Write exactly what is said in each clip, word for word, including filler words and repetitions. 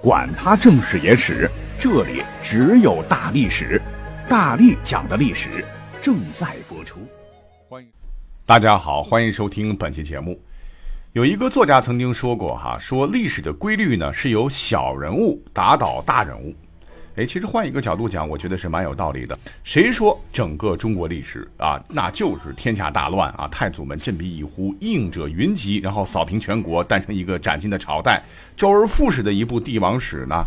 管他正史野史，这里只有大历史，大力讲的历史正在播出。欢迎大家好，欢迎收听本期节目。有一个作家曾经说过哈、啊，说历史的规律呢是由小人物打倒大人物。哎，其实换一个角度讲，我觉得是蛮有道理的。谁说整个中国历史啊，那就是天下大乱啊，太祖们振臂一呼，应者云集，然后扫平全国，诞生一个崭新的朝代，周而复始的一部帝王史呢？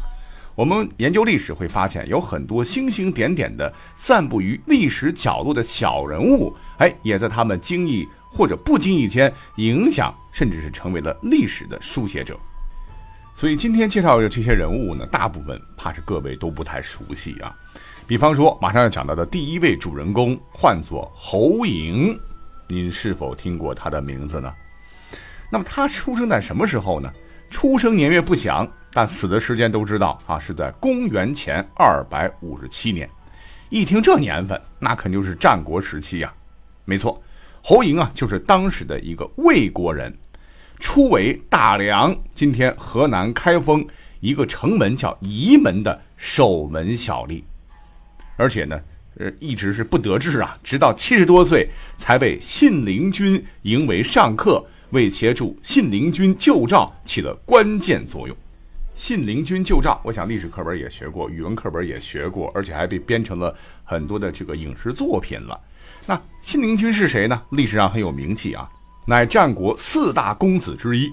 我们研究历史会发现，有很多星星点点的散布于历史角落的小人物，哎，也在他们经意或者不经意间影响，甚至是成为了历史的书写者。所以今天介绍的这些人物呢，大部分怕是各位都不太熟悉啊。比方说，马上要讲到的第一位主人公，唤作侯嬴，您是否听过他的名字呢？那么他出生在什么时候呢？出生年月不详，但死的时间都知道啊，是在公元前二百五十七年。一听这年份，那肯定是战国时期啊。没错，侯嬴啊，就是当时的一个魏国人，初为大梁，今天河南开封一个城门叫仪门的守门小吏，而且呢，一直是不得志啊，直到七十多岁才被信陵君迎为上客。为协助信陵君救赵起了关键作用。信陵君救赵，我想历史课本也学过，语文课本也学过，而且还被编成了很多的这个影视作品了。那信陵君是谁呢？历史上很有名气啊，乃战国四大公子之一。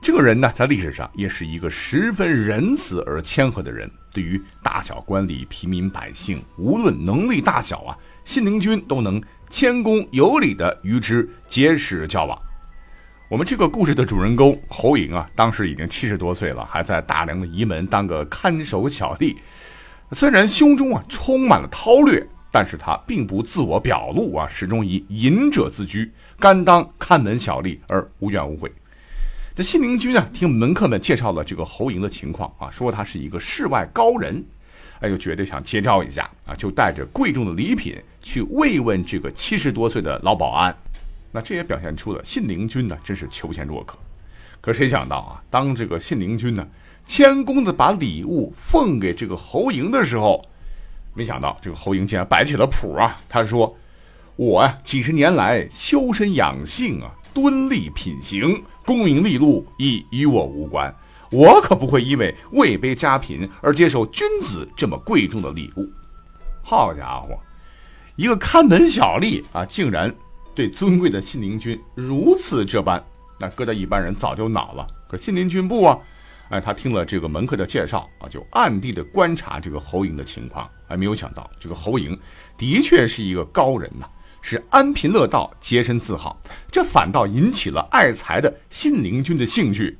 这个人呢，在历史上也是一个十分仁慈而谦和的人，对于大小官吏、平民百姓，无论能力大小啊，信陵君都能谦恭有礼的与之结识交往。我们这个故事的主人公侯嬴啊，当时已经七十多岁了，还在大梁的仪门当个看守小吏。虽然胸中啊充满了韬略，但是他并不自我表露啊，始终以隐者自居，甘当看门小吏而无怨无悔。这信陵君啊，听门客们介绍了这个侯嬴的情况啊，说他是一个世外高人，哎，就觉得想结交一下啊，就带着贵重的礼品去慰问这个七十多岁的老保安。那这也表现出了信陵君呢，真是求贤若渴。可谁想到啊，当这个信陵君呢，谦恭的把礼物奉给这个侯嬴的时候，没想到这个侯嬴竟然摆起了谱啊。他说：“我啊，几十年来修身养性啊，敦立品行，功名利禄亦与我无关。我可不会因为位卑家贫而接受君子这么贵重的礼物。”好家伙，一个看门小吏啊，竟然对尊贵的信陵君如此这般，那搁在一般人早就恼了。可信陵君不啊，哎，他听了这个门客的介绍啊，就暗地的观察这个侯嬴的情况。哎，没有想到这个侯嬴的确是一个高人呐、啊，是安贫乐道，洁身自好，这反倒引起了爱才的信陵君的兴趣。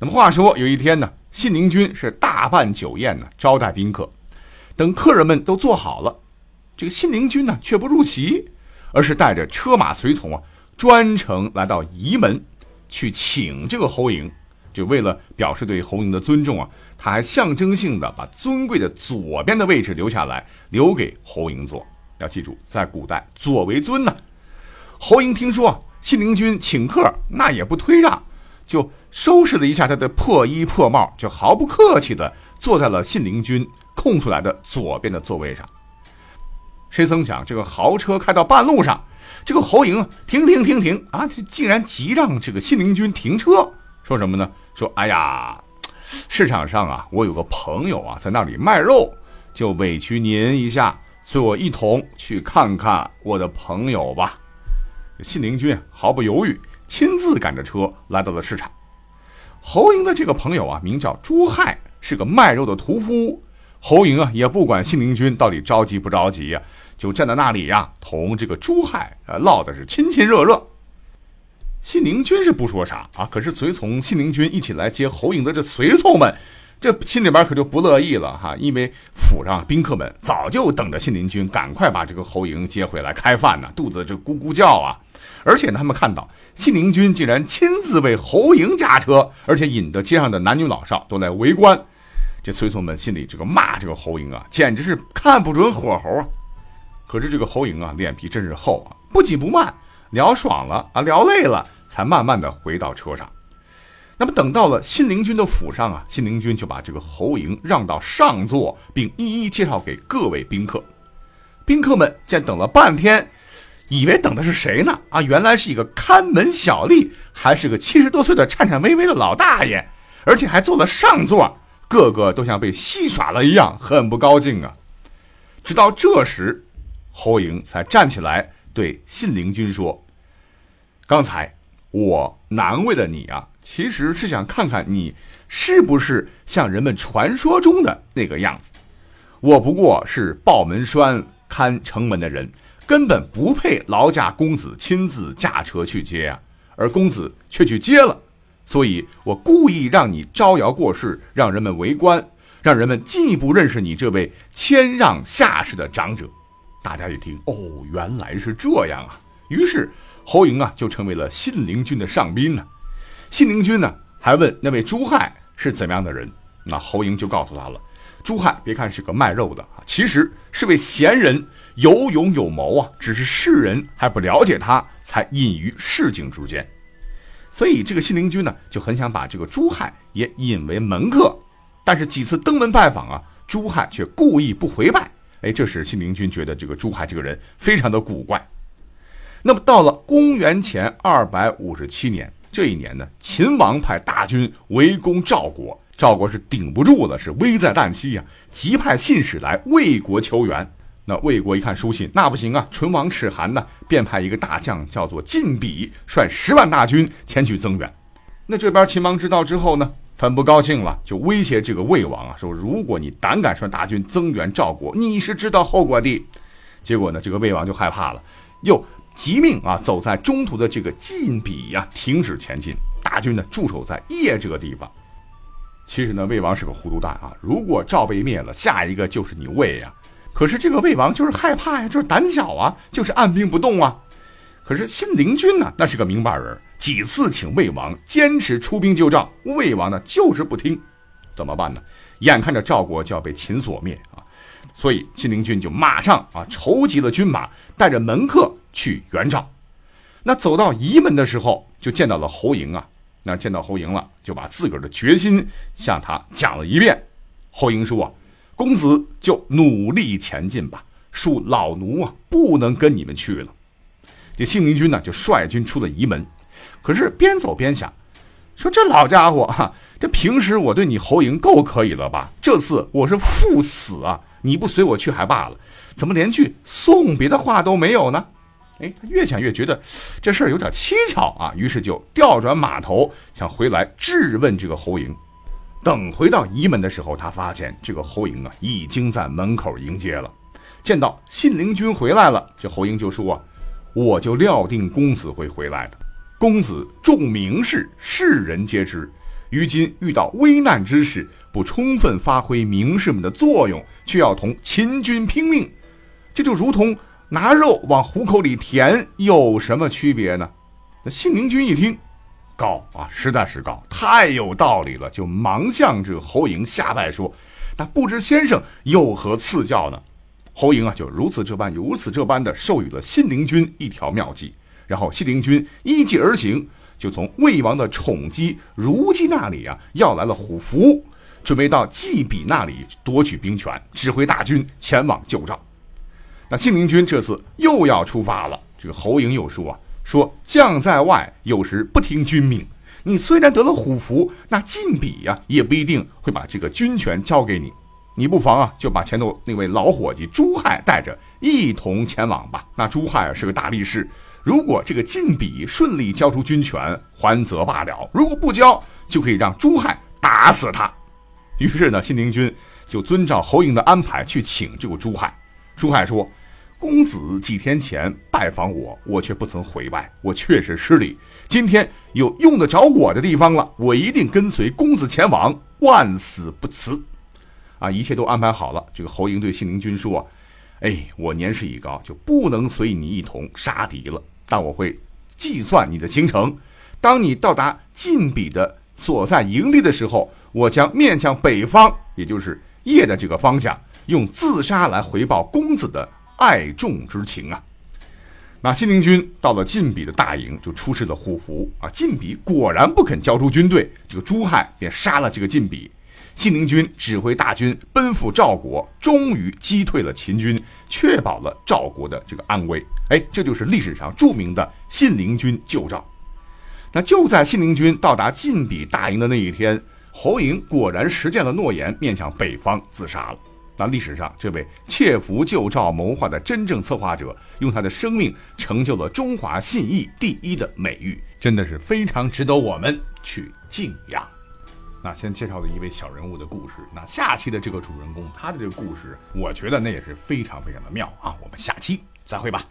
那么话说有一天呢，信陵君是大办酒宴呢，招待宾客，等客人们都坐好了，这个信陵君呢却不入席。而是带着车马随从啊，专程来到仪门去请这个侯嬴。就为了表示对侯嬴的尊重啊，他还象征性的把尊贵的左边的位置留下来，留给侯嬴坐。要记住，在古代左为尊呢、啊。侯嬴听说、啊、信陵君请客，那也不推让，就收拾了一下他的破衣破帽，就毫不客气的坐在了信陵君空出来的左边的座位上。谁曾想，这个豪车开到半路上，这个侯嬴停停停停啊，这竟然急让这个信陵君停车。说什么呢？说哎呀，市场上啊，我有个朋友啊，在那里卖肉，就委屈您一下，随我一同去看看我的朋友吧。信陵君毫不犹豫，亲自赶着车来到了市场。侯嬴的这个朋友啊，名叫朱亥，是个卖肉的屠夫。侯嬴啊，也不管信陵君到底着急不着急呀、啊，就站在那里呀、啊，同这个朱亥啊唠的是亲亲热热。信陵君是不说啥啊，可是随从信陵君一起来接侯嬴的这随从们，这心里边可就不乐意了哈，因为府上宾客们早就等着信陵君赶快把这个侯嬴接回来开饭呢，肚子这咕咕叫啊。而且他们看到信陵君竟然亲自为侯嬴驾车，而且引得街上的男女老少都来围观。这随从们心里这个骂这个侯嬴啊，简直是看不准火候啊。可是这个侯嬴啊，脸皮真是厚啊，不紧不慢，聊爽了啊，聊累了，才慢慢的回到车上。那么等到了信陵君的府上啊，信陵君就把这个侯嬴让到上座，并一一介绍给各位宾客。宾客们见等了半天，以为等的是谁呢？啊，原来是一个看门小吏，还是个七十多岁的颤颤巍巍的老大爷，而且还坐了上座，个个都像被戏耍了一样，很不高兴啊。直到这时，侯嬴才站起来对信陵君说：“刚才我难为了你啊。”其实是想看看你是不是像人们传说中的那个样子，我不过是抱门栓看城门的人，根本不配劳驾公子亲自驾车去接啊，而公子却去接了，所以我故意让你招摇过市，让人们围观，让人们进一步认识你这位谦让下士的长者。大家一听，哦，原来是这样啊，于是侯嬴啊就成为了信陵君的上宾呢、啊。信陵君呢还问那位朱亥是怎么样的人，那侯嬴就告诉他了，朱亥别看是个卖肉的，其实是位贤人，有勇有谋啊，只是世人还不了解他，才隐于市井之间。所以这个信陵君呢就很想把这个朱亥也引为门客，但是几次登门拜访啊，朱亥却故意不回拜，哎，这使信陵君觉得这个朱亥这个人非常的古怪。那么到了公元前二百五十七年，这一年呢，秦王派大军围攻赵国，赵国是顶不住了，是危在旦夕啊，急派信使来魏国求援。那魏国一看书信，那不行啊，唇亡齿寒呢，便派一个大将叫做靳比，率十万大军前去增援。那这边秦王知道之后呢，很不高兴了，就威胁这个魏王啊，说如果你胆敢率大军增援赵国，你是知道后果的。结果呢，这个魏王就害怕了，又急命啊，走在中途的这个靳比啊停止前进，大军呢驻守在邺这个地方。其实呢，魏王是个糊涂蛋啊，如果赵被灭了，下一个就是你魏啊。可是这个魏王就是害怕呀、啊，就是胆小啊，就是按兵不动啊。可是信陵君呢，那是个明白人，几次请魏王坚持出兵救赵，魏王呢就是不听，怎么办呢？眼看着赵国就要被秦所灭啊，所以信陵君就马上啊筹集了军马，带着门客去援赵。那走到仪门的时候，就见到了侯嬴啊。那见到侯嬴了，就把自个儿的决心向他讲了一遍。侯嬴说啊，公子就努力前进吧，恕老奴啊不能跟你们去了。这信陵君呢就率军出了仪门，可是边走边想，说这老家伙啊，这平时我对你侯嬴够可以了吧，这次我是赴死啊，你不随我去还罢了，怎么连句送别的话都没有呢？哎，他越想越觉得这事儿有点蹊跷啊，于是就调转马头想回来质问这个侯嬴。等回到仪门的时候，他发现这个侯嬴啊已经在门口迎接了。见到信陵君回来了，这侯嬴就说啊，我就料定公子会回来的，公子重名士，世人皆知，于今遇到危难之时，不充分发挥名士们的作用，却要同秦军拼命，这就如同拿肉往虎口里填有什么区别呢？那信陵君一听，高啊，实在是高，太有道理了，就忙向这侯嬴下拜说，那不知先生有何赐教呢？侯嬴啊就如此这般如此这般的授予了信陵君一条妙计，然后信陵君依计而行，就从魏王的宠姬如姬那里啊要来了虎符，准备到季比那里夺取兵权，指挥大军前往救赵。那信陵君这次又要出发了，这个侯嬴又说啊，说将在外有时不听君命，你虽然得了虎符，那靳比啊也不一定会把这个军权交给你，你不妨啊就把前头那位老伙计朱亥带着一同前往吧。那朱亥啊是个大力士，如果这个靳比顺利交出军权，还则罢了，如果不交，就可以让朱亥打死他。于是呢，信陵君就遵照侯嬴的安排去请这个朱亥。朱亥说，公子几天前拜访我，我却不曾回拜，我确实失礼，今天有用得着我的地方了，我一定跟随公子前往，万死不辞。啊，一切都安排好了，这个侯莹对信陵君说啊，哎，我年事已高，就不能随你一同杀敌了，但我会计算你的行程，当你到达晋鄙的所在营地的时候，我将面向北方，也就是邺的这个方向，用自杀来回报公子的爱众之情啊。那信陵君到了晋鄙的大营，就出示了虎符啊。晋鄙果然不肯交出军队，这个朱亥便杀了这个晋鄙。信陵君指挥大军奔赴赵国，终于击退了秦军，确保了赵国的这个安危。哎，这就是历史上著名的信陵君救赵。那就在信陵君到达晋鄙大营的那一天，侯嬴果然实践了诺言，面向北方自杀了。那历史上这位切符救赵谋划的真正策划者，用他的生命成就了中华信义第一的美誉，真的是非常值得我们去敬仰。那先介绍了一位小人物的故事，那下期的这个主人公，他的这个故事，我觉得那也是非常非常的妙啊，我们下期再会吧。